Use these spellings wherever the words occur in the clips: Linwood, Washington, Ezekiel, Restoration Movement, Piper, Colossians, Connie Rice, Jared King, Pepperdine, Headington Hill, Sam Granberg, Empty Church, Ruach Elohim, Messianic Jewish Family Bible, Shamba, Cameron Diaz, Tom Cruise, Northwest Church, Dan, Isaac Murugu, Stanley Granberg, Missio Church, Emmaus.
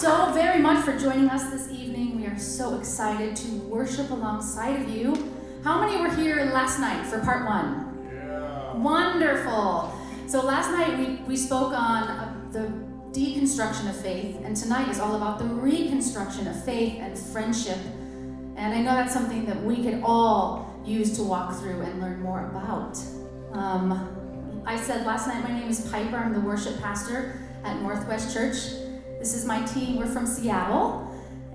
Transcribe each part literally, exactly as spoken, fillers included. so very much for joining us this evening. We are so excited to worship alongside of you. How many were here last night for part one? Yeah. Wonderful. So last night we, we spoke on uh, the deconstruction of faith, and tonight is all about the reconstruction of faith and friendship. And I know that's something that we could all use to walk through and learn more about. Um, I said last night, my name is Piper. I'm the worship pastor at Northwest Church. This is my team. We're from Seattle.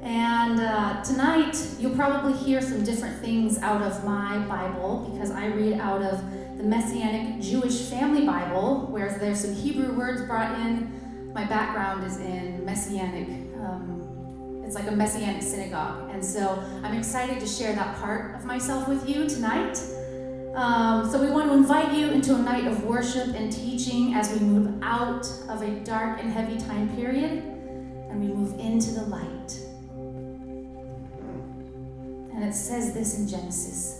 And uh, tonight, you'll probably hear some different things out of my Bible, because I read out of the Messianic Jewish Family Bible, where there's some Hebrew words brought in. My background is in Messianic, um, it's like a Messianic synagogue. And so I'm excited to share that part of myself with you tonight. Um, so we want to invite you into a night of worship and teaching as we move out of a dark and heavy time period and we move into the light. And it says this in Genesis.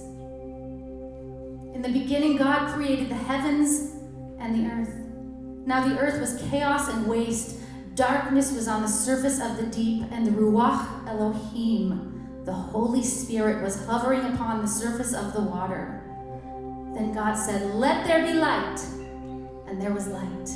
In the beginning, God created the heavens and the earth. Now the earth was chaos and waste. Darkness was on the surface of the deep, and the Ruach Elohim, the Holy Spirit, was hovering upon the surface of the water. Then God said, "Let there be light," and there was light.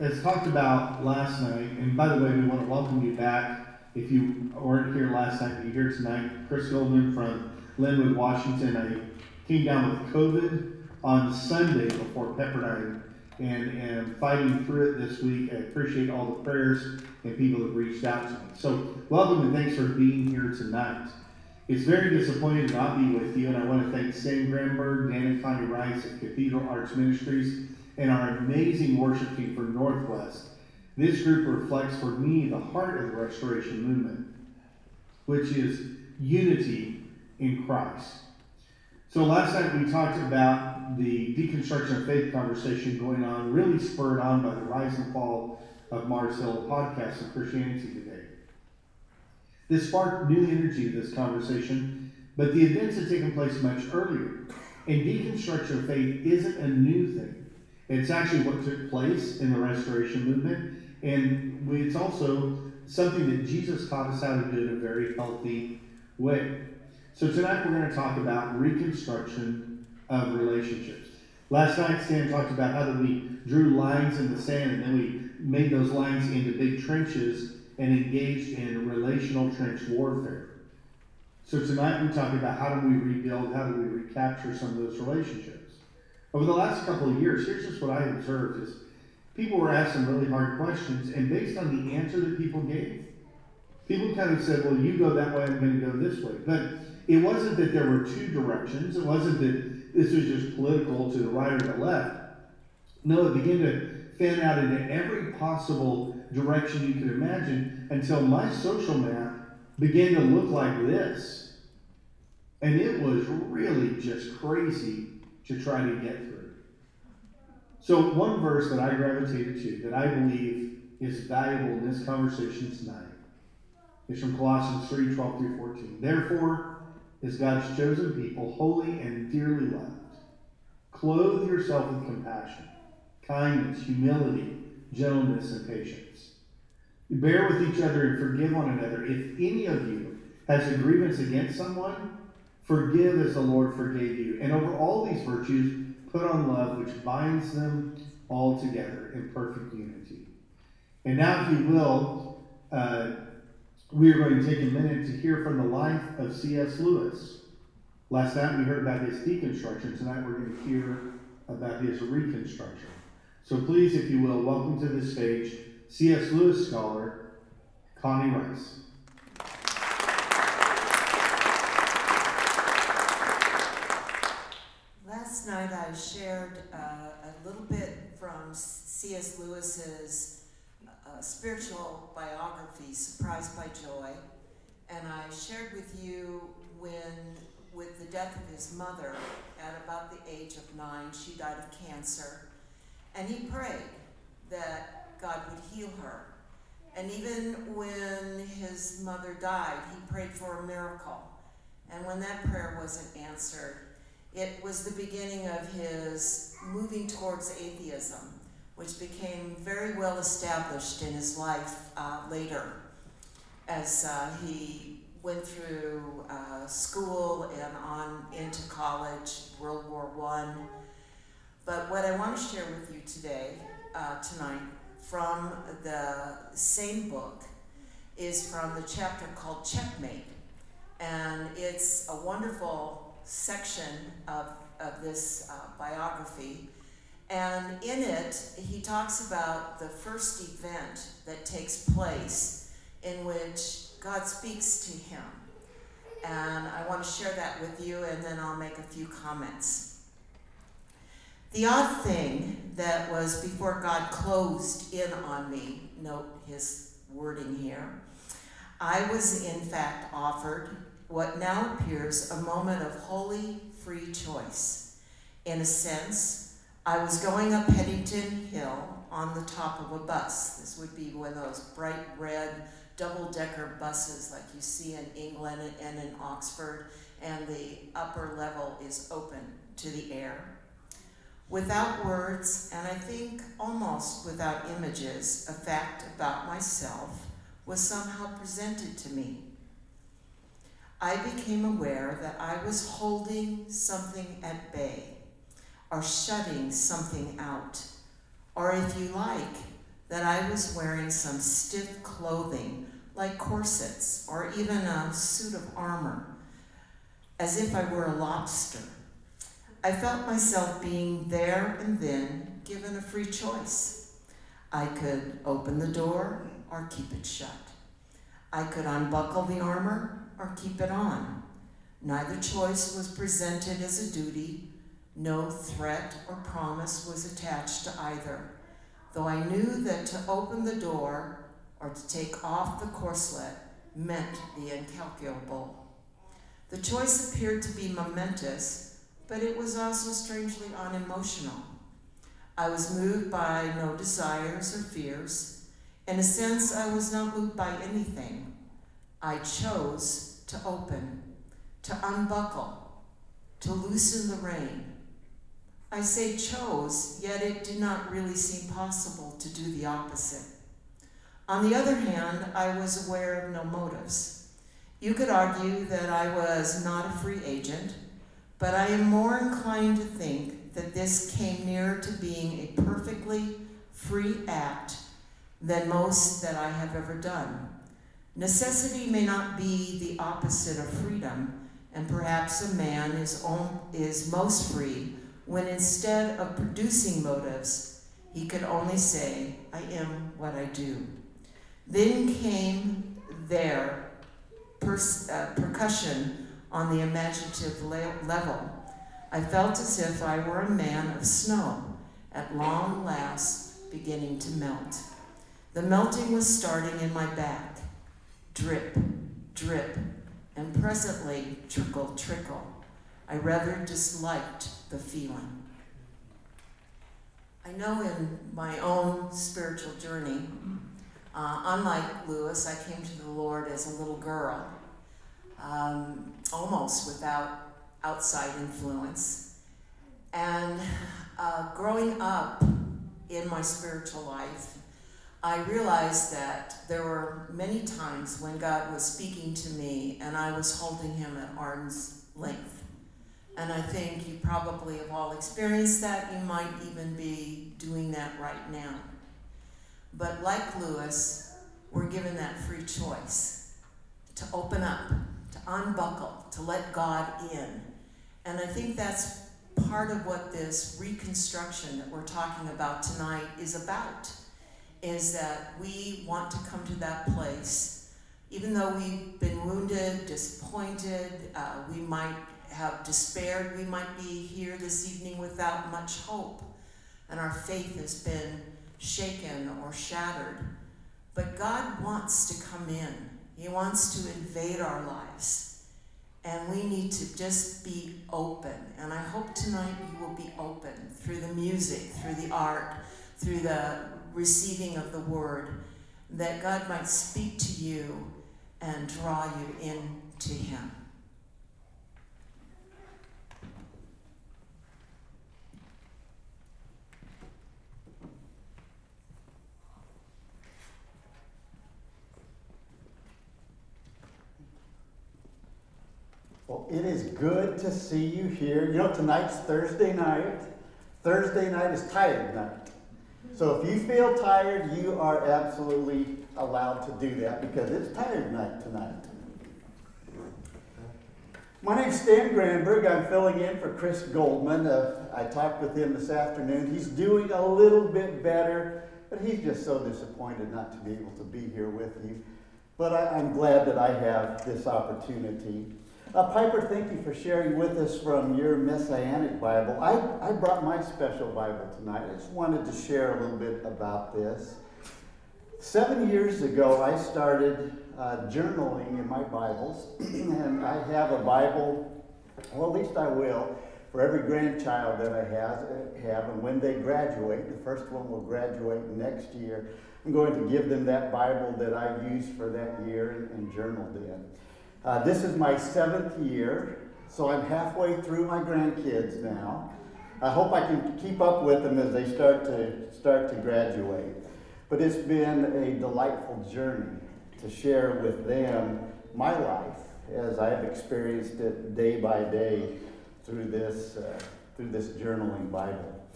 As talked about last night, and by the way, we want to welcome you back. If you weren't here last night, you're here tonight. Chris Goldman from Linwood, Washington. I came down with COVID on Sunday before Pepperdine and am fighting through it this week. I appreciate all the prayers and people that reached out to me. So welcome and thanks for being here tonight. It's very disappointing to not be with you, and I want to thank Sam Granberg, Dan and Connie Rice at Cathedral Arts Ministries, and our amazing worship team for Northwest. This group reflects for me the heart of the Restoration Movement, which is unity in Christ. So last night we talked about the deconstruction of faith conversation going on, really spurred on by the rise and fall of Mars Hill podcast and Christianity Today. This sparked new energy to this conversation, but the events had taken place much earlier. And deconstruction of faith isn't a new thing. It's actually what took place in the Restoration Movement. And it's also something that Jesus taught us how to do in a very healthy way. So tonight we're going to talk about reconstruction of relationships. Last night Stan talked about how that we drew lines in the sand, and then we made those lines into big trenches and engaged in relational trench warfare. So tonight we're talking about how do we rebuild, how do we recapture some of those relationships. Over the last couple of years, here's just what I observed is, people were asked some really hard questions, and based on the answer that people gave, people kind of said, well, you go that way, I'm going to go this way. But it wasn't that there were two directions. It wasn't that this was just political to the right or the left. No, it began to fan out into every possible direction you could imagine until my social map began to look like this. And it was really just crazy to try to get through. So one verse that I gravitated to that I believe is valuable in this conversation tonight is from Colossians three twelve through fourteen. Therefore, as God's chosen people, holy and dearly loved, clothe yourself with compassion, kindness, humility, gentleness, and patience. Bear with each other and forgive one another. If any of you has a grievance against someone, forgive as the Lord forgave you. And over all these virtues, put on love, which binds them all together in perfect unity. And now, if you will, uh, we are going to take a minute to hear from the life of C S Lewis. Last night we heard about his deconstruction. Tonight we're going to hear about his reconstruction. So please, if you will, welcome to the stage C S Lewis scholar, Connie Rice. Tonight I shared uh, a little bit from C S Lewis's uh, spiritual biography, Surprised by Joy, and I shared with you when, with the death of his mother at about the age of nine, she died of cancer, and he prayed that God would heal her. And even when his mother died, he prayed for a miracle, and when that prayer wasn't answered, it was the beginning of his moving towards atheism, which became very well established in his life uh, later as uh, he went through uh, school and on into college, World War One. But what I want to share with you today, uh, tonight, from the same book is from the chapter called Checkmate. And it's a wonderful section of, of this uh, biography. And in it, he talks about the first event that takes place in which God speaks to him. And I want to share that with you, and then I'll make a few comments. The odd thing that was before God closed in on me, note his wording here, I was in fact offered what now appears a moment of holy free choice. In a sense, I was going up Headington Hill on the top of a bus. This would be one of those bright red double-decker buses like you see in England and in Oxford, and the upper level is open to the air. Without words, and I think almost without images, a fact about myself was somehow presented to me. I became aware that I was holding something at bay, or shutting something out, or if you like, that I was wearing some stiff clothing like corsets or even a suit of armor, as if I were a lobster. I felt myself being there and then given a free choice. I could open the door or keep it shut. I could unbuckle the armor or keep it on. Neither choice was presented as a duty. No threat or promise was attached to either, though I knew that to open the door or to take off the corselet meant the incalculable. The choice appeared to be momentous, but it was also strangely unemotional. I was moved by no desires or fears. In a sense, I was not moved by anything. I chose to open, to unbuckle, to loosen the rein. I say chose, yet it did not really seem possible to do the opposite. On the other hand, I was aware of no motives. You could argue that I was not a free agent, but I am more inclined to think that this came nearer to being a perfectly free act than most that I have ever done. Necessity may not be the opposite of freedom, and perhaps a man is, on, is most free when instead of producing motives, he could only say, I am what I do. Then came their pers- uh, percussion on the imaginative le- level. I felt as if I were a man of snow, at long last beginning to melt. The melting was starting in my back, drip, drip, and presently trickle, trickle. I rather disliked the feeling. I know in my own spiritual journey, uh, unlike Lewis, I came to the Lord as a little girl, um, almost without outside influence. And uh, growing up in my spiritual life, I realized that there were many times when God was speaking to me and I was holding him at arm's length. And I think you probably have all experienced that. You might even be doing that right now. But like Lewis, we're given that free choice to open up, to unbuckle, to let God in. And I think that's part of what this reconstruction that we're talking about tonight is about. Is that we want to come to that place, even though we've been wounded, disappointed, uh, we might have despaired, we might be here this evening without much hope, and our faith has been shaken or shattered. But God wants to come in. He wants to invade our lives, and we need to just be open. And I hope tonight you will be open through the music, through the art, through the receiving of the word, that God might speak to you and draw you into him. it is good to see you here. You know, tonight's Thursday night. Thursday night is tired night. So if you feel tired, you are absolutely allowed to do that because it's tired night tonight. My name's Stan Granberg. I'm filling in for Chris Goldman. Uh, I talked with him this afternoon. He's doing a little bit better, but he's just so disappointed not to be able to be here with you. But I, I'm glad that I have this opportunity. Uh, Piper, thank you for sharing with us from your Messianic Bible. I, I brought my special Bible tonight. I just wanted to share a little bit about this. Seven years ago, I started uh, journaling in my Bibles, and I have a Bible, well, at least I will, for every grandchild that I have, have, and when they graduate, the first one will graduate next year, I'm going to give them that Bible that I used for that year and, and journaled in. Uh, this is my seventh year, so I'm halfway through my grandkids now. I hope I can keep up with them as they start to start to graduate. But it's been a delightful journey to share with them my life as I've experienced it day by day through this uh, through this journaling Bible.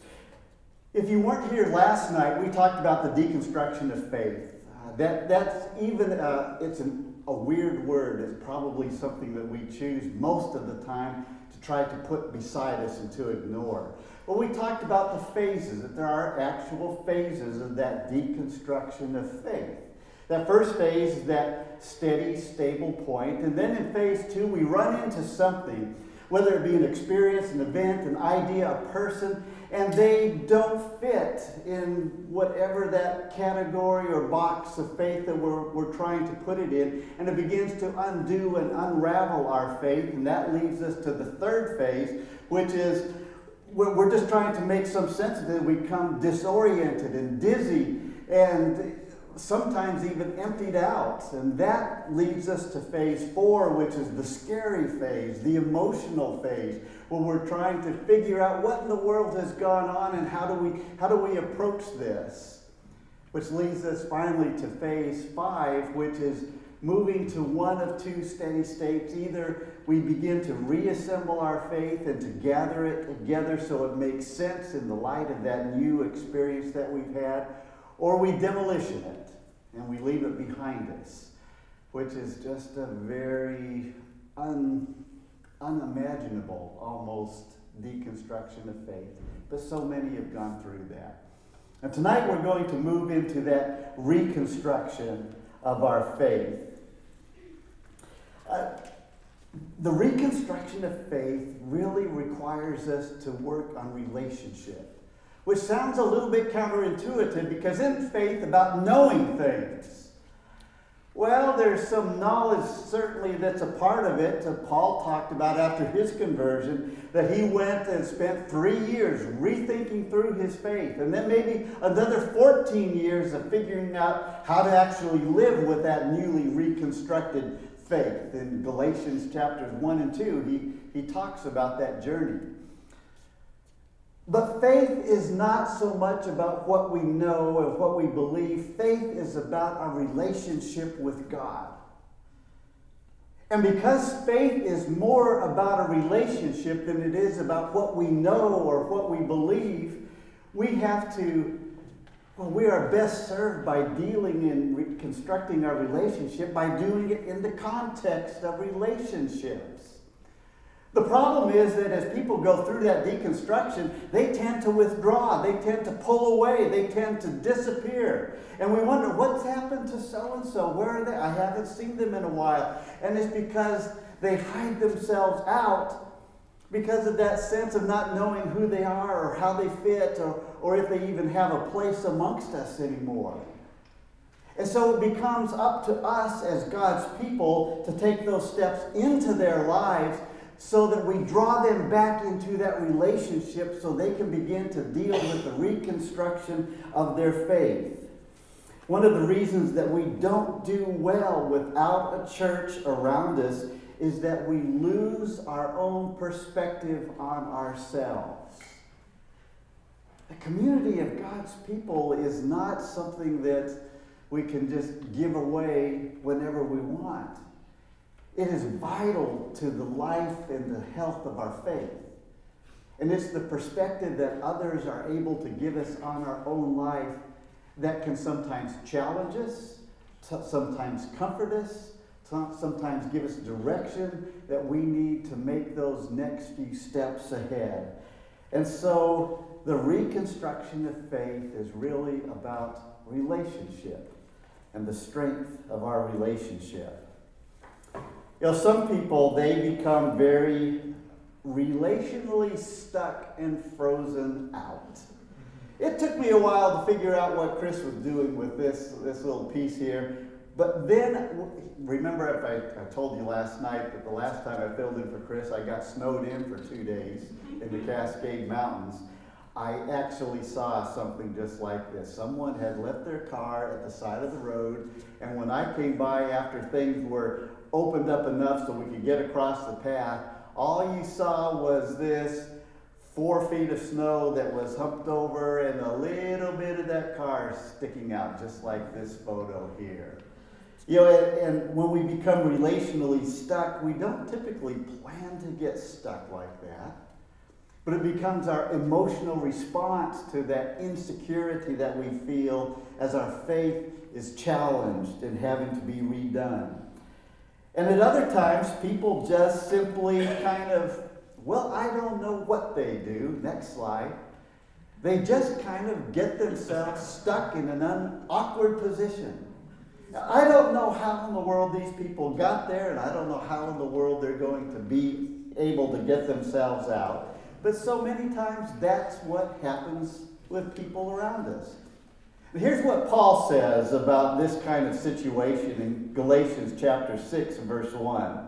If you weren't here last night, we talked about the deconstruction of faith. Uh, that that's even uh, it's an A weird word is probably something that we choose most of the time to try to put beside us and to ignore. Well, we talked about the phases, that there are actual phases of that deconstruction of faith. That first phase is that steady, stable point, and then in phase two, we run into something, whether it be an experience, an event, an idea, a person, and they don't fit in whatever that category or box of faith that we're, we're trying to put it in. And it begins to undo and unravel our faith. And that leads us to the third phase, which is we're, we're just trying to make some sense of it. We become disoriented and dizzy and sometimes even emptied out. And that leads us to phase four, which is the scary phase, the emotional phase, where we're trying to figure out what in the world has gone on and how do we how do we approach this, which leads us finally to phase five, which is moving to one of two steady states. Either we begin to reassemble our faith and to gather it together so it makes sense in the light of that new experience that we've had, or we demolition it and we leave it behind us, which is just a very un, unimaginable, almost, deconstruction of faith. But so many have gone through that. And tonight we're going to move into that reconstruction of our faith. Uh, the reconstruction of faith really requires us to work on relationship, which sounds a little bit counterintuitive because in faith about knowing things. Well, there's some knowledge certainly that's a part of it. Paul talked about after his conversion that he went and spent three years rethinking through his faith and then maybe another fourteen years of figuring out how to actually live with that newly reconstructed faith. In Galatians chapters one and two, he, he talks about that journey. But faith is not so much about what we know and what we believe. Faith is about our relationship with God. And because faith is more about a relationship than it is about what we know or what we believe, we have to, well, we are best served by dealing and reconstructing our relationship by doing it in the context of relationships. The problem is that as people go through that deconstruction, they tend to withdraw, they tend to pull away, they tend to disappear. And we wonder, what's happened to so-and-so? Where are they? I haven't seen them in a while. And it's because they hide themselves out because of that sense of not knowing who they are or how they fit or, or if they even have a place amongst us anymore. And so it becomes up to us as God's people to take those steps into their lives so that we draw them back into that relationship so they can begin to deal with the reconstruction of their faith. One of the reasons that we don't do well without a church around us is that we lose our own perspective on ourselves. The community of God's people is not something that we can just give away whenever we want. It is vital to the life and the health of our faith. And it's the perspective that others are able to give us on our own life that can sometimes challenge us, t- sometimes comfort us, t- sometimes give us direction that we need to make those next few steps ahead. And so the reconstruction of faith is really about relationship and the strength of our relationship. You know, some people, they become very relationally stuck and frozen out. It took me a while to figure out what Chris was doing with this, this little piece here. But then, remember if I, I told you last night that the last time I filled in for Chris, I got snowed in for two days in the Cascade Mountains. I actually saw something just like this. Someone had left their car at the side of the road, and when I came by after things were opened up enough so we could get across the path, all you saw was this four feet of snow that was humped over and a little bit of that car sticking out, just like this photo here. You know, and, and when we become relationally stuck, we don't typically plan to get stuck like that. But it becomes our emotional response to that insecurity that we feel as our faith is challenged and having to be redone. And at other times, people just simply kind of, well, I don't know what they do. Next slide. They just kind of get themselves stuck in an un- awkward position. Now, I don't know how in the world these people got there, and I don't know how in the world they're going to be able to get themselves out. But so many times, that's what happens with people around us. Here's what Paul says about this kind of situation in Galatians chapter six, verse one.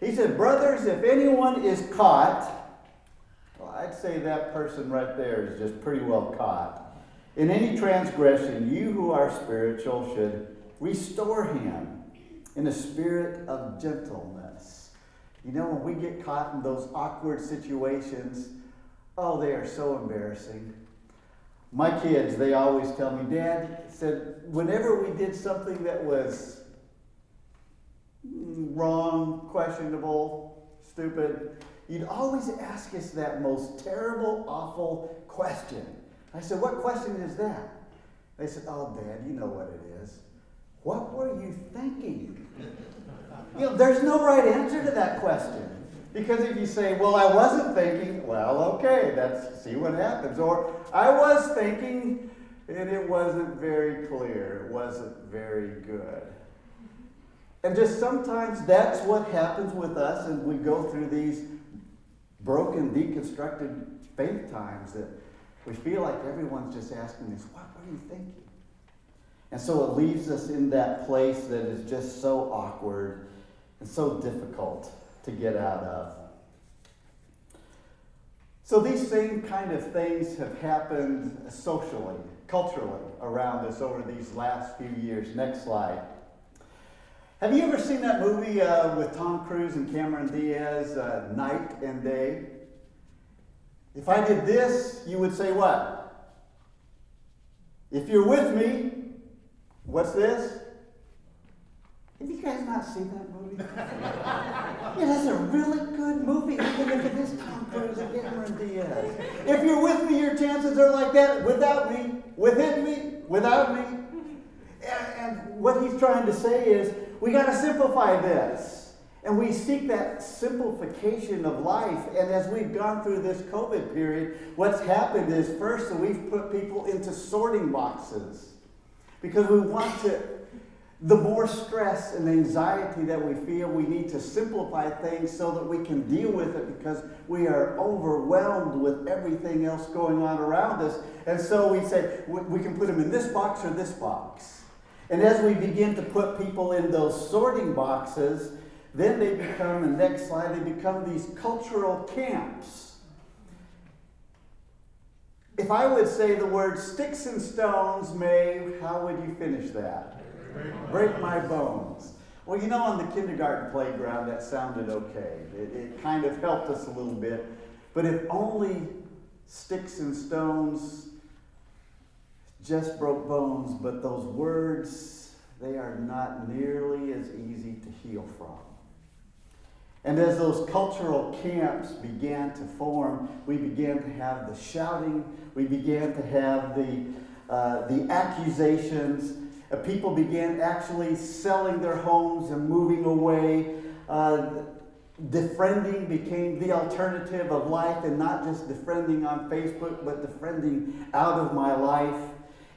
He said, brothers, if anyone is caught, well, I'd say that person right there is just pretty well caught. In any transgression, you who are spiritual should restore him in a spirit of gentleness. You know, when we get caught in those awkward situations, oh, they are so embarrassing. My kids, they always tell me, Dad said, whenever we did something that was wrong, questionable, stupid, you'd always ask us that most terrible, awful question. I said, what question is that? They said, oh, Dad, you know what it is. What were you thinking? You know, there's no right answer to that question. Because if you say, well, I wasn't thinking, well, okay, that's see what happens. Or, I was thinking, and it wasn't very clear. It wasn't very good. And just sometimes that's what happens with us, and we go through these broken, deconstructed faith times that we feel like everyone's just asking us, what were you thinking? And so it leaves us in that place that is just so awkward and so difficult to get out of. So these same kind of things have happened socially, culturally around us over these last few years. Next slide. Have you ever seen that movie uh, with Tom Cruise and Cameron Diaz, uh, Night and Day? If I did this, you would say what? If you're with me, what's this? Have you guys not seen that movie? Yeah, that's a really good movie, even if it is Tom Cruise and Cameron Diaz. If you're with me, your chances are like that. Without me, within me, without me. And, and what he's trying to say is, we got to simplify this. And we seek that simplification of life. And as we've gone through this COVID period, what's happened is, first, we've put people into sorting boxes. Because we want to, the more stress and anxiety that we feel, we need to simplify things so that we can deal with it because we are overwhelmed with everything else going on around us. And so we say, we can put them in this box or this box. And as we begin to put people in those sorting boxes, then they become, and next slide, they become these cultural camps. If I would say the word sticks and stones may, how would you finish that? Break my bones. Well, you know, on the kindergarten playground, that sounded okay. It, it kind of helped us a little bit. But if only sticks and stones just broke bones, but those words, they are not nearly as easy to heal from. And as those cultural camps began to form, we began to have the shouting, we began to have the, uh, the accusations. Uh, people began actually selling their homes and moving away. Uh, Defriending became the alternative of life, and not just defriending on Facebook, but defriending out of my life.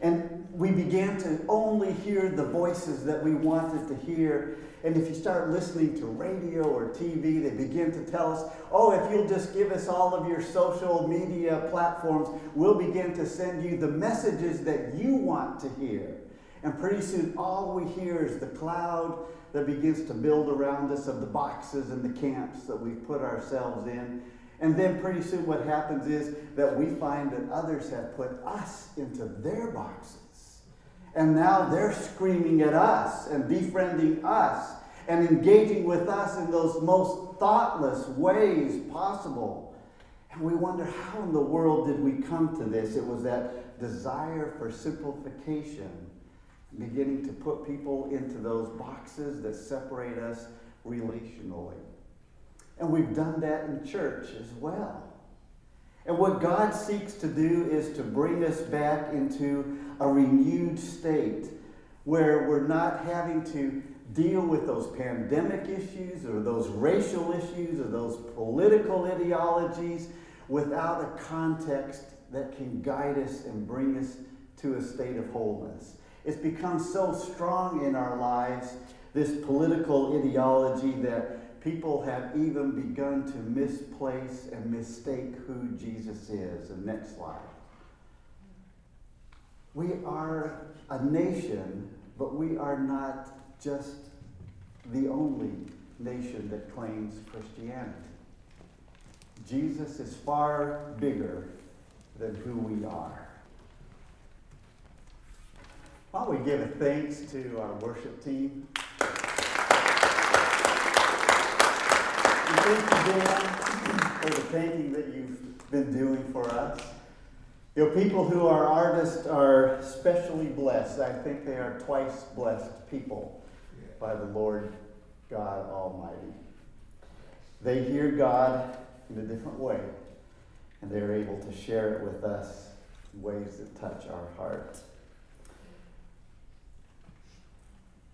And we began to only hear the voices that we wanted to hear. And if you start listening to radio or T V, they begin to tell us, oh, if you'll just give us all of your social media platforms, we'll begin to send you the messages that you want to hear. And pretty soon, all we hear is the cloud that begins to build around us of the boxes and the camps that we've put ourselves in. And then pretty soon what happens is that we find that others have put us into their boxes. And now they're screaming at us and befriending us and engaging with us in those most thoughtless ways possible. And we wonder, how in the world did we come to this? It was that desire for simplification, beginning to put people into those boxes that separate us relationally. And we've done that in church as well. And what God seeks to do is to bring us back into a renewed state where we're not having to deal with those pandemic issues or those racial issues or those political ideologies without a context that can guide us and bring us to a state of wholeness. It's become so strong in our lives, this political ideology, that people have even begun to misplace and mistake who Jesus is. And next slide. We are a nation, but we are not just the only nation that claims Christianity. Jesus is far bigger than who we are. Why don't we give a thanks to our worship team? And thank you, Dan, for the painting that you've been doing for us. You know, people who are artists are specially blessed. I think they are twice blessed people by the Lord God Almighty. They hear God in a different way, and they're able to share it with us in ways that touch our hearts.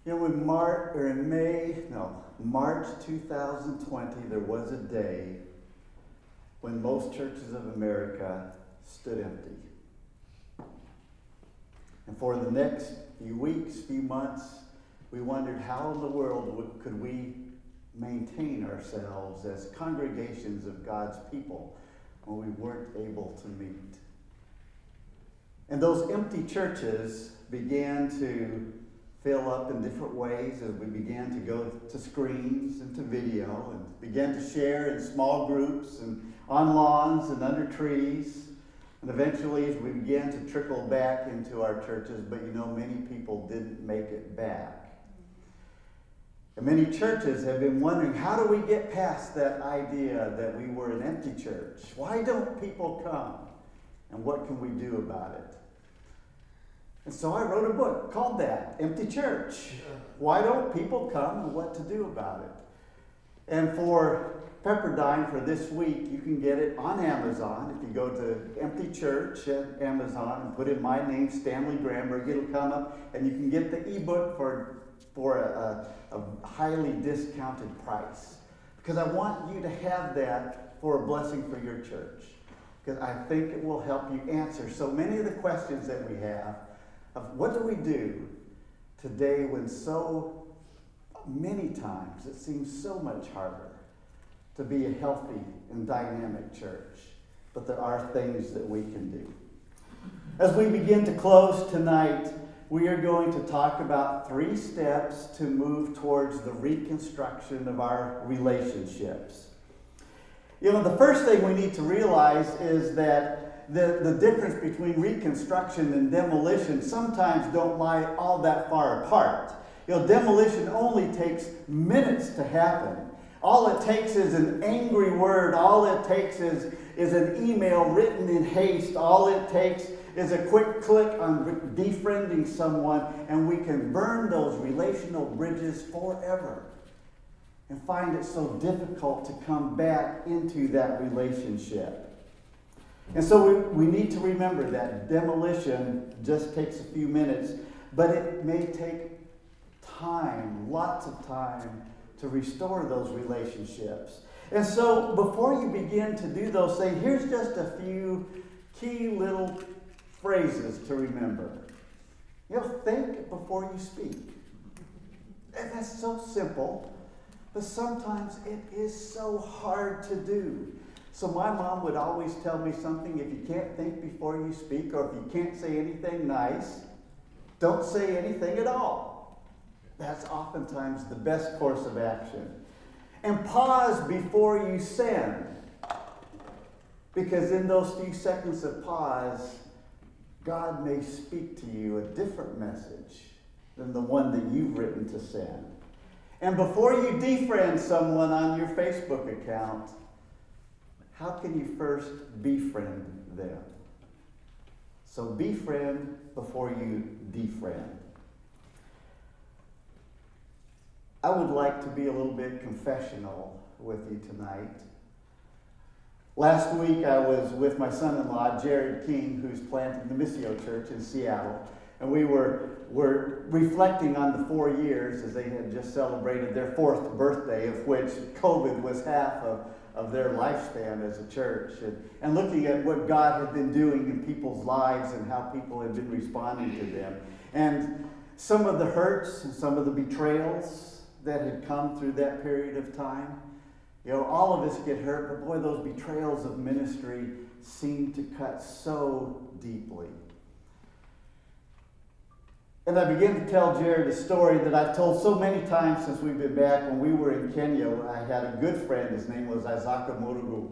You know, in March, or in May, no, March two thousand twenty, there was a day when most churches of America stood empty. And for the next few weeks, few months, we wondered how in the world could we maintain ourselves as congregations of God's people when we weren't able to meet. And those empty churches began to fill up in different ways as we began to go to screens and to video and began to share in small groups and on lawns and under trees. And eventually as we began to trickle back into our churches, but you know, many people didn't make it back. And many churches have been wondering, how do we get past that idea that we were an empty church? Why don't people come? And what can we do about it? And so I wrote a book called that, Empty Church. Why don't people come and what to do about it? And for Pepperdine for this week, you can get it on Amazon. If you go to Empty Church at Amazon and put in my name, Stanley Granberg, it'll come up. And you can get the ebook for, for a, a, a highly discounted price. Because I want you to have that for a blessing for your church. Because I think it will help you answer so many of the questions that we have. What do we do today when so many times it seems so much harder to be a healthy and dynamic church? But there are things that we can do. As we begin to close tonight, we are going to talk about three steps to move towards the reconstruction of our relationships. You know, the first thing we need to realize is that The, the difference between reconstruction and demolition sometimes don't lie all that far apart. You know, demolition only takes minutes to happen. All it takes is an angry word. All it takes is, is an email written in haste. All it takes is a quick click on defriending someone, and we can burn those relational bridges forever. and find it so difficult to come back into that relationship. And so we, we need to remember that demolition just takes a few minutes, but it may take time, lots of time, to restore those relationships. And so before you begin to do those things, here's just a few key little phrases to remember. You know, think before you speak. And that's so simple, but sometimes it is so hard to do. So my mom would always tell me something: if you can't think before you speak, or if you can't say anything nice, don't say anything at all. That's oftentimes the best course of action. And pause before you sin, because in those few seconds of pause, God may speak to you a different message than the one that you've written to send. And before you defriend someone on your Facebook account, how can you first befriend them? So befriend before you defriend. I would like to be a little bit confessional with you tonight. Last week I was with my son-in-law, Jared King, who's planting the Missio Church in Seattle. And we were, were reflecting on the four years as they had just celebrated their fourth birthday, of which COVID was half of of their lifespan as a church, and, and looking at what God had been doing in people's lives and how people had been responding to them. And some of the hurts and some of the betrayals that had come through that period of time. You know, all of us get hurt, but boy, those betrayals of ministry seem to cut so deeply. And I began to tell Jared a story that I've told so many times since we've been back. When we were in Kenya, I had a good friend. His name was Isaac Murugu.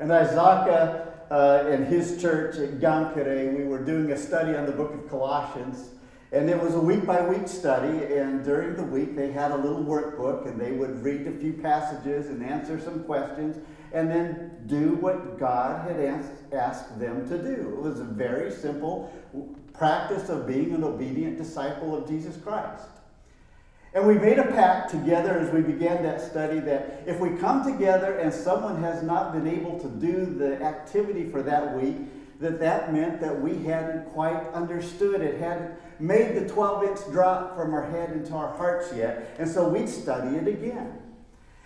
And Isaac uh, and his church at Gankere, we were doing a study on the book of Colossians. And it was a week-by-week study. And during the week, they had a little workbook. And they would read a few passages and answer some questions. And then do what God had asked, asked them to do. It was a very simple practice of being an obedient disciple of Jesus Christ. And we made a pact together as we began that study that if we come together and someone has not been able to do the activity for that week, that that meant that we hadn't quite understood it, hadn't made the twelve-inch drop from our head into our hearts yet, and so we'd study it again.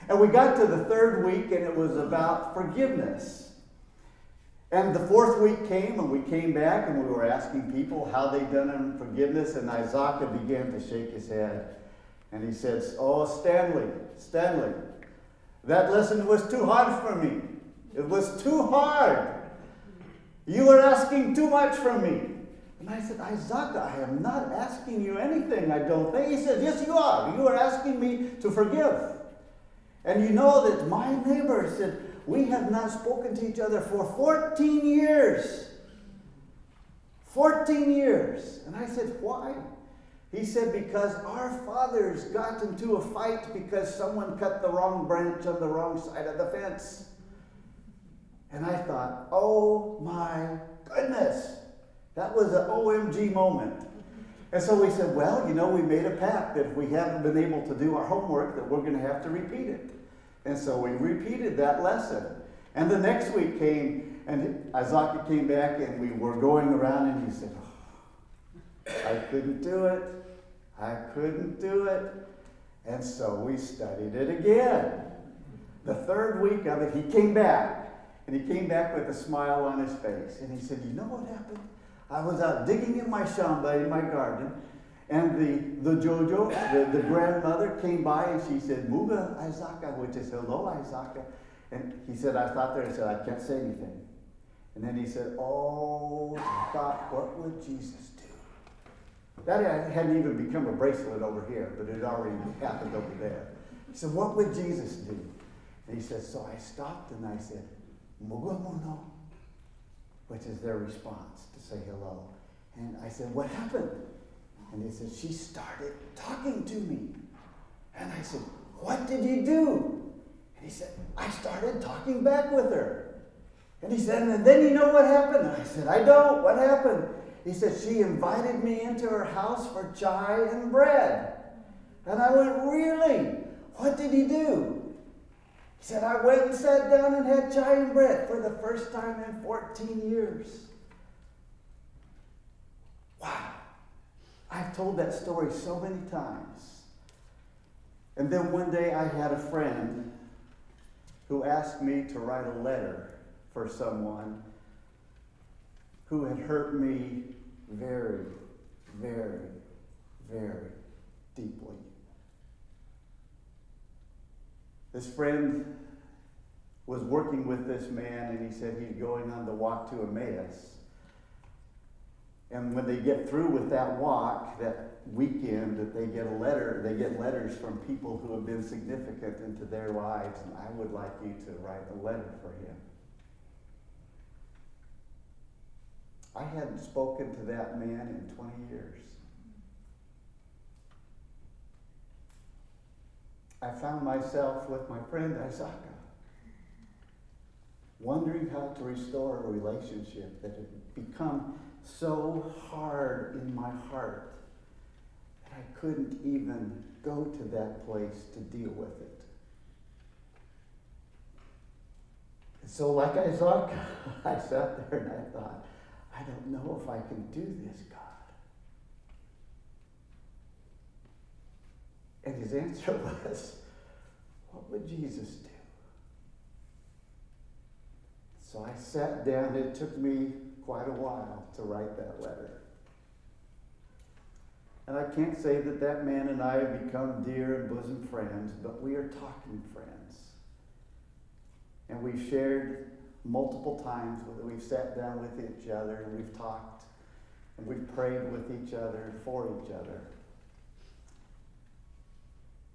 And we got to the third week, and it was about forgiveness. And the fourth week came, and we came back, and we were asking people how they'd done in forgiveness, and Isaac began to shake his head. And he said, "Oh, Stanley, Stanley, that lesson was too hard for me. It was too hard. You were asking too much from me." And I said, "Isaac, I am not asking you anything, I don't think." He said, "Yes, you are. You are asking me to forgive. And you know that my neighbor said, we have not spoken to each other for fourteen years. fourteen years. And I said, "Why?" He said, "Because our fathers got into a fight because someone cut the wrong branch on the wrong side of the fence." And I thought, oh my goodness, that was an O M G moment. And so we said, well, you know, we made a pact that if we haven't been able to do our homework, that we're going to have to repeat it. And so we repeated that lesson. And the next week came, and Isaac came back, and we were going around, and he said, oh, I couldn't do it. I couldn't do it. And so we studied it again. The third week of it, he came back, and he came back with a smile on his face. And he said, "You know what happened? I was out digging in my shamba, in my garden, and the, the Jojo, the, the grandmother, came by and she said, 'Muga Isaka,' which is hello, Isaka." And he said, I thought there and said, "I can't say anything." And then he said, oh, I thought, what would Jesus do? That hadn't even become a bracelet over here, but it already happened over there. He said, "What would Jesus do?" And he said, so I stopped and I said, "Muga mono," which is their response to say hello. And I said, "What happened?" And they said, "She started talking to me." And I said, "What did you do?" And he said, "I started talking back with her." And he said, "And then you know what happened?" And I said, "I don't. What happened?" He said, "She invited me into her house for chai and bread." And I went, "Really? What did he do? He said, I went and sat down and had chai and bread for the first time in fourteen years. Wow. I've told that story so many times. And then one day I had a friend who asked me to write a letter for someone who had hurt me very, very, very deeply. This friend was working with this man, and he said he's going on the walk to Emmaus. And when they get through with that walk, that weekend, that they get a letter, they get letters from people who have been significant into their lives, and I would like you to write a letter for him. I hadn't spoken to that man in twenty years. I found myself with my friend Isaac, wondering how to restore a relationship that had become so hard in my heart that I couldn't even go to that place to deal with it. And so like Isaac, I sat there and I thought, I don't know if I can do this, God. And his answer was, what would Jesus do? So I sat down. It took me quite a while to write that letter. And I can't say that that man and I have become dear and bosom friends, but we are talking friends. And we've shared multiple times that we've sat down with each other, and we've talked, and we've prayed with each other and for each other.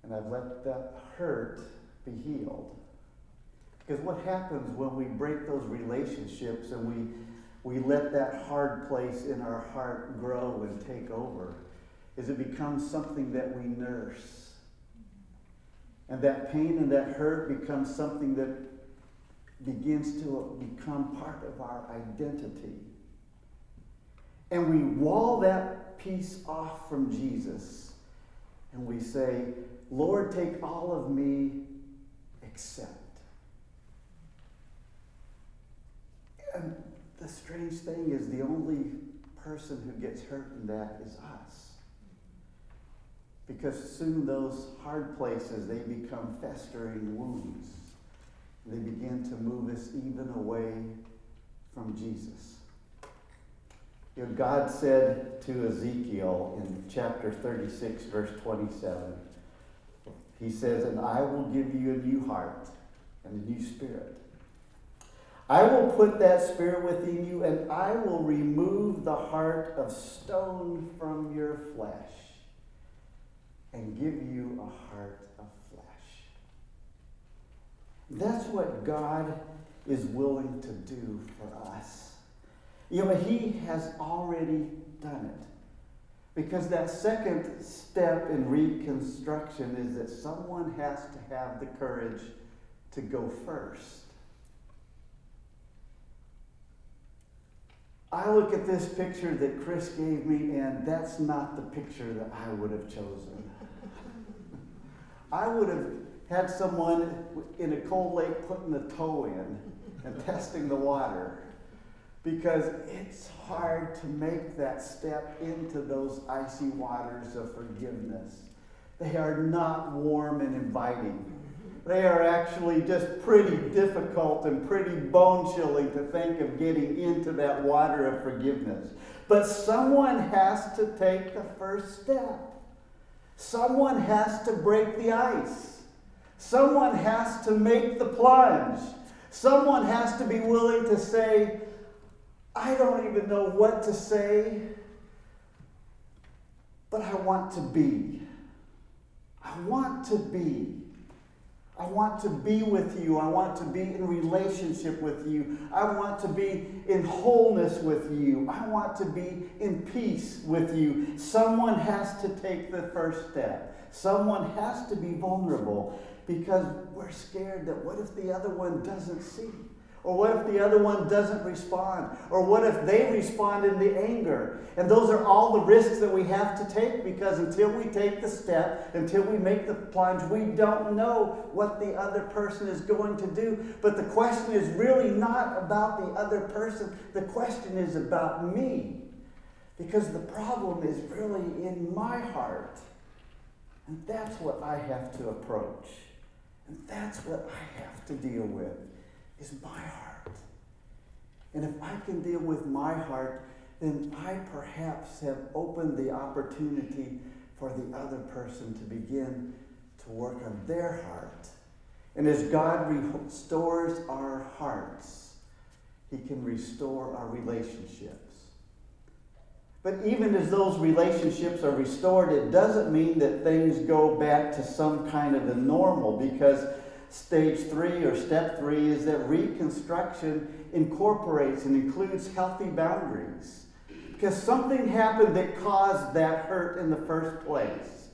And I've let that hurt be healed. Because what happens when we break those relationships and we we let that hard place in our heart grow and take over is it becomes something that we nurse. And that pain and that hurt becomes something that begins to become part of our identity. And we wall that piece off from Jesus. And we say, Lord, take all of me except. And the strange thing is, the only person who gets hurt in that is us. Because soon those hard places, they become festering wounds. They begin to move us even away from Jesus. You know, God said to Ezekiel in chapter thirty-six, verse twenty-seven, he says, and I will give you a new heart and a new spirit. I will put that spirit within you, and I will remove the heart of stone from your flesh and give you a heart of flesh. That's what God is willing to do for us. You know, he has already done it. Because that second step in reconstruction is that someone has to have the courage to go first. I look at this picture that Chris gave me, and that's not the picture that I would have chosen. I would have had someone in a cold lake putting a toe in and testing the water. Because it's hard to make that step into those icy waters of forgiveness. They are not warm and inviting. They are actually just pretty difficult and pretty bone-chilling to think of getting into that water of forgiveness. But someone has to take the first step. Someone has to break the ice. Someone has to make the plunge. Someone has to be willing to say, I don't even know what to say, but I want to be. I want to be. I want to be with you. I want to be in relationship with you. I want to be in wholeness with you. I want to be in peace with you. Someone has to take the first step. Someone has to be vulnerable because we're scared that what if the other one doesn't see? Or what if the other one doesn't respond? Or what if they respond in the anger? And those are all the risks that we have to take, because until we take the step, until we make the plunge, we don't know what the other person is going to do. But the question is really not about the other person. The question is about me, because the problem is really in my heart. And that's what I have to approach. And that's what I have to deal with, is my heart. And if I can deal with my heart, then I perhaps have opened the opportunity for the other person to begin to work on their heart. And as God restores our hearts, He can restore our relationships. But even as those relationships are restored, it doesn't mean that things go back to some kind of the normal, because stage three or step three is that reconstruction incorporates and includes healthy boundaries, because something happened that caused that hurt in the first place.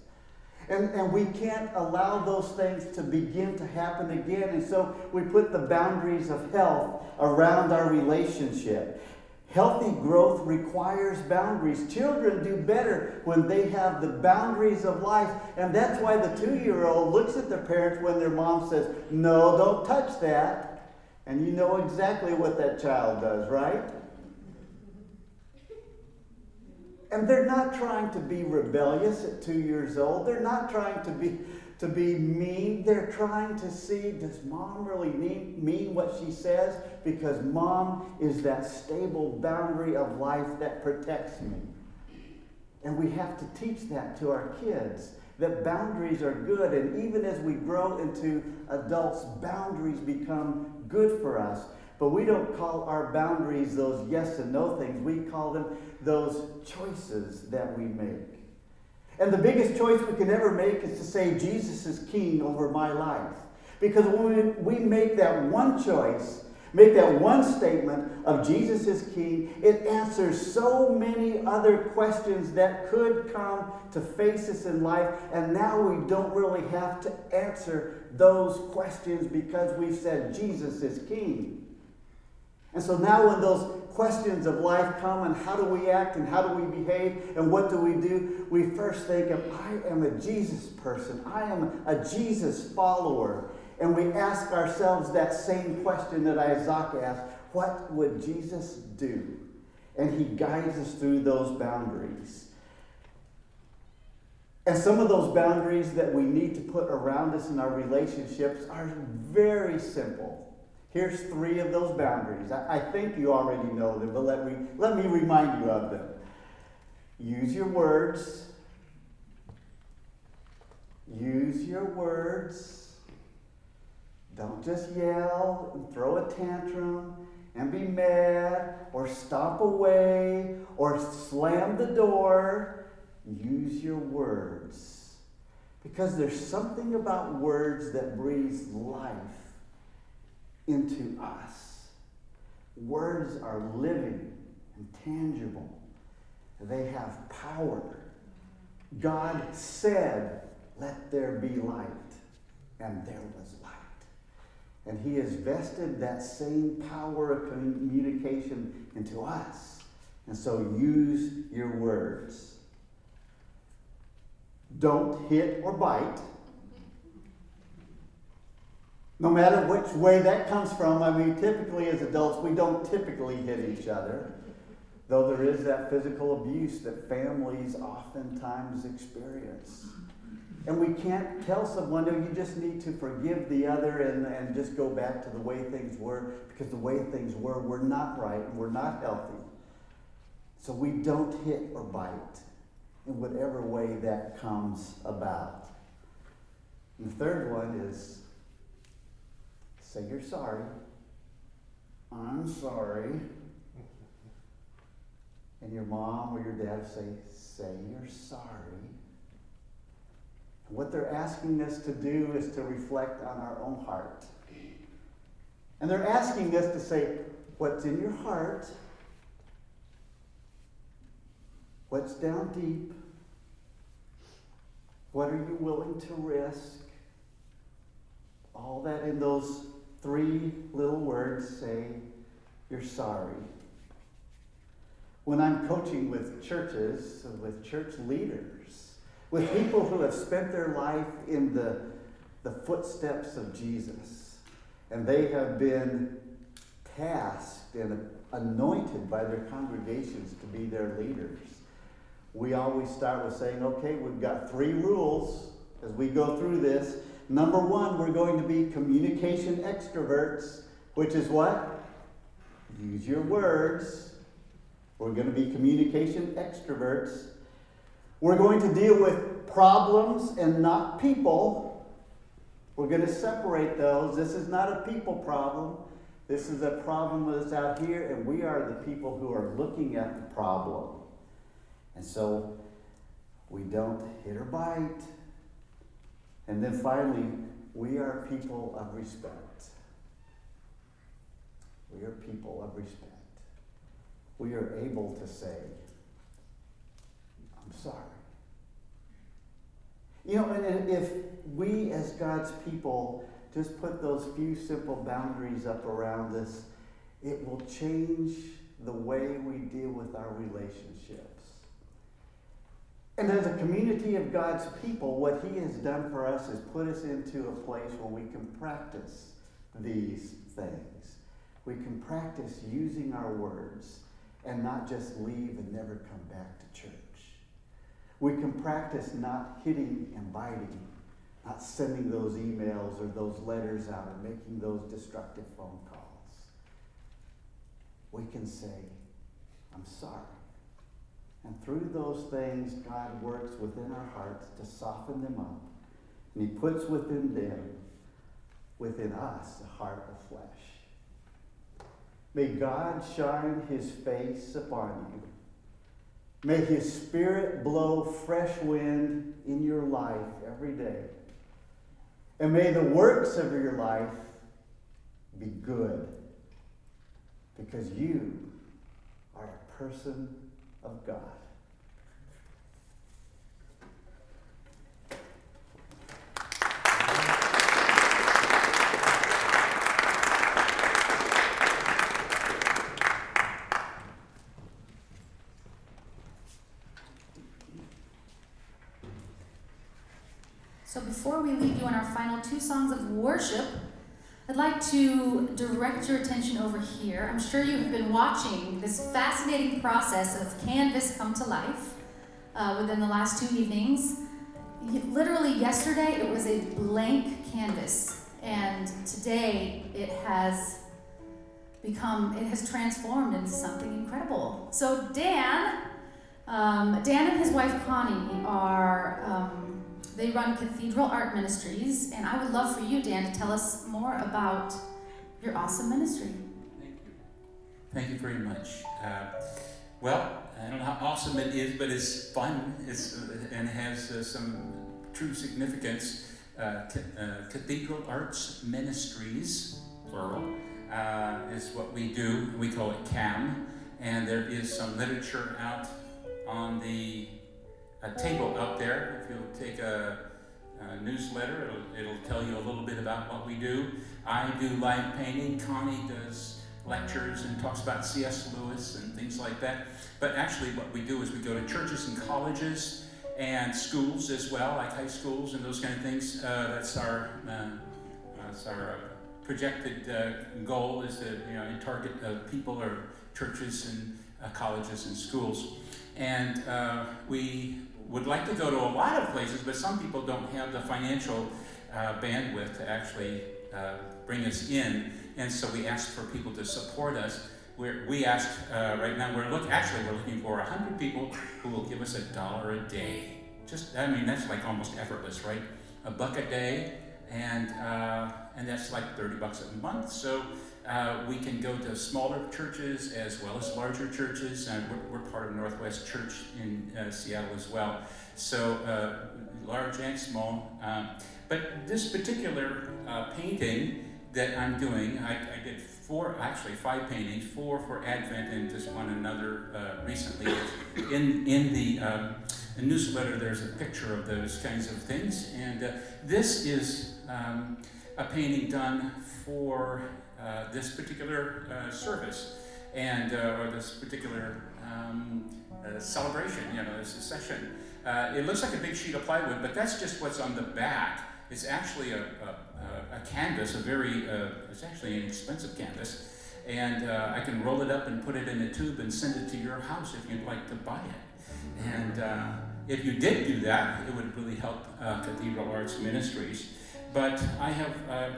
And, and we can't allow those things to begin to happen again. And so we put the boundaries of health around our relationship. Healthy growth requires boundaries. Children do better when they have the boundaries of life. And that's why the two-year-old looks at their parents when their mom says, "No, don't touch that." And you know exactly what that child does, right? And they're not trying to be rebellious at two years old. They're not trying to be to be mean. They're trying to see, does mom really mean, mean what she says? Because mom is that stable boundary of life that protects me. And we have to teach that to our kids, that boundaries are good. And even as we grow into adults, boundaries become good for us. But we don't call our boundaries those yes and no things. We call them those choices that we make. And the biggest choice we can ever make is to say, Jesus is king over my life. Because when we make that one choice, make that one statement of Jesus is king, it answers so many other questions that could come to face us in life. And now we don't really have to answer those questions, because we've said Jesus is king. And so now when those questions of life come, and how do we act, and how do we behave, and what do we do, we first think of, I am a Jesus person. I am a Jesus follower. And we ask ourselves that same question that Isaac asked, what would Jesus do? And He guides us through those boundaries. And some of those boundaries that we need to put around us in our relationships are very simple. Here's three of those boundaries. I, I think you already know them, but let me, let me remind you of them. Use your words. Use your words. Don't just yell and throw a tantrum and be mad or stomp away or slam the door. Use your words. Because there's something about words that breathes life into us. Words are living and tangible. They have power. God said, "Let there be light," and there was light. And He has vested that same power of communication into us. And so use your words. Don't hit or bite. No matter which way that comes from, I mean, typically as adults, we don't typically hit each other, though there is that physical abuse that families oftentimes experience. And we can't tell someone, no, you just need to forgive the other and, and just go back to the way things were, because the way things were were not right and were not healthy. So we don't hit or bite in whatever way that comes about. And the third one is, say you're sorry. I'm sorry. And your mom or your dad say, say you're sorry. And what they're asking us to do is to reflect on our own heart. And they're asking us to say, what's in your heart? What's down deep? What are you willing to risk? All that in those three little words say, "You're sorry." When I'm coaching with churches, with church leaders, with people who have spent their life in the, the footsteps of Jesus, and they have been tasked and anointed by their congregations to be their leaders, we always start with saying, okay, we've got three rules as we go through this. Number one, we're going to be communication extroverts, which is what? Use your words. We're going to be communication extroverts. We're going to deal with problems and not people. We're going to separate those. This is not a people problem. This is a problem that's out here, and we are the people who are looking at the problem. And so we don't hit or bite. And then finally, we are people of respect. We are people of respect. We are able to say, I'm sorry. You know, and if we as God's people just put those few simple boundaries up around this, it will change the way we deal with our relationships. And as a community of God's people, what he has done for us is put us into a place where we can practice these things. We can practice using our words and not just leave and never come back to church. We can practice not hitting and biting, not sending those emails or those letters out or making those destructive phone calls. We can say, I'm sorry. And through those things, God works within our hearts to soften them up. And he puts within them, within us, a heart of flesh. May God shine his face upon you. May his spirit blow fresh wind in your life every day. And may the works of your life be good. Because you are a person of God. So before we leave you on our final two songs of worship, I'd like to direct your attention over here. I'm sure you have been watching this fascinating process of canvas come to life uh, within the last two evenings. Literally yesterday, it was a blank canvas, and today it has become, it has transformed into something incredible. So Dan, um, Dan and his wife Connie are, um, they run Cathedral Art Ministries, and I would love for you, Dan, to tell us more about your awesome ministry. Thank you. Thank you very much. Uh, well, I don't know how awesome it is, but it's fun it's, and has uh, some true significance. Uh, c- uh, Cathedral Arts Ministries, plural, uh, is what we do. We call it C A M, and there is some literature out on the A table up there. If you'll take a, a newsletter, it'll, it'll tell you a little bit about what we do. I do live painting. Connie does lectures and talks about C S Lewis and things like that. But actually what we do is we go to churches and colleges and schools as well, like high schools and those kind of things. Uh, that's our uh, that's our projected uh, goal, is to, you know, target uh, people or churches and uh, colleges and schools. And uh, we would like to go to a lot of places, but some people don't have the financial uh, bandwidth to actually uh, bring us in, and so we ask for people to support us. We're, we ask uh, right now. We're look actually we're looking for a hundred people who will give us a dollar a day. Just I mean that's like almost effortless, right? A buck a day, and uh, and that's like thirty bucks a month. So. Uh, we can go to smaller churches as well as larger churches, and we're, we're part of Northwest Church in uh, Seattle as well. So uh, large and small. Um, but this particular uh, painting that I'm doing, I, I did four, actually five paintings, four for Advent and just one another uh, recently. In in the um, newsletter, there's a picture of those kinds of things, and uh, this is. Um, a painting done for uh, this particular uh, service and uh, or this particular um, uh, celebration, you know, this session. Uh, it looks like a big sheet of plywood, but that's just what's on the back. It's actually a, a, a canvas, a very, uh, it's actually an expensive canvas. And uh, I can roll it up and put it in a tube and send it to your house if you'd like to buy it. And uh, if you did do that, it would really help uh, Cathedral Arts Ministries. But I have uh,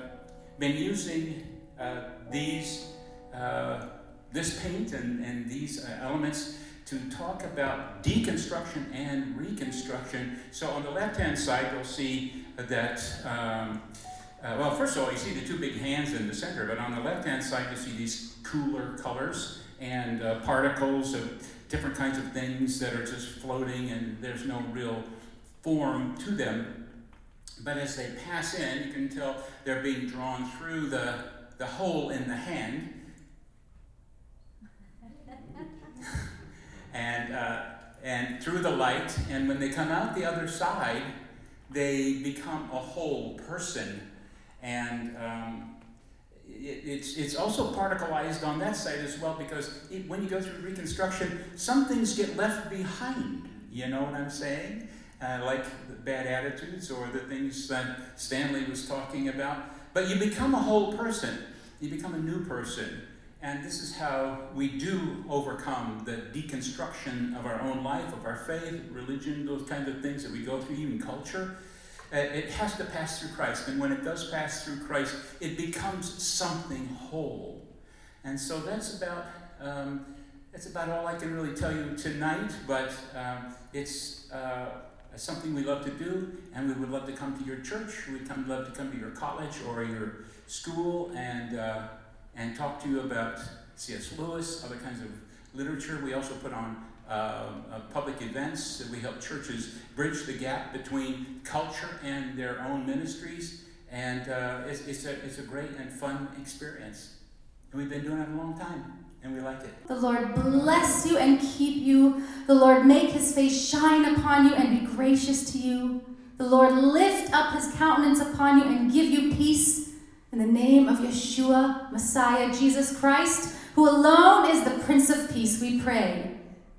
been using uh, these, uh, this paint and, and these uh, elements to talk about deconstruction and reconstruction. So on the left-hand side, you'll see that, um, uh, well, first of all, you see the two big hands in the center, but on the left-hand side, you see these cooler colors and uh, particles of different kinds of things that are just floating, and there's no real form to them. But as they pass in, you can tell they're being drawn through the, the hole in the hand. And uh, and through the light, and when they come out the other side, they become a whole person. And um, it, it's it's also particleized on that side as well, because it, when you go through reconstruction, some things get left behind. You know what I'm saying? Uh, like the bad attitudes or the things that Stanley was talking about. But you become a whole person. You become a new person. And this is how we do overcome the deconstruction of our own life, of our faith, religion, those kinds of things that we go through, even culture. Uh, it has to pass through Christ. And when it does pass through Christ, it becomes something whole. And so that's about um, that's about all I can really tell you tonight. But um, it's uh, something we love to do. And we would love to come to your church. We'd come, love to come to your college or your school and... Uh, and talk to you about C S Lewis, other kinds of literature. We also put on uh, uh, public events that we help churches bridge the gap between culture and their own ministries. And uh, it's, it's, a, it's a great and fun experience. And we've been doing it a long time, and we like it. The Lord bless you and keep you. The Lord make his face shine upon you and be gracious to you. The Lord lift up his countenance upon you and give you peace. In the name of Yeshua, Messiah, Jesus Christ, who alone is the Prince of Peace, we pray.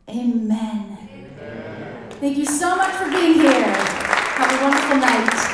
Amen. Amen. Thank you so much for being here. Have a wonderful night.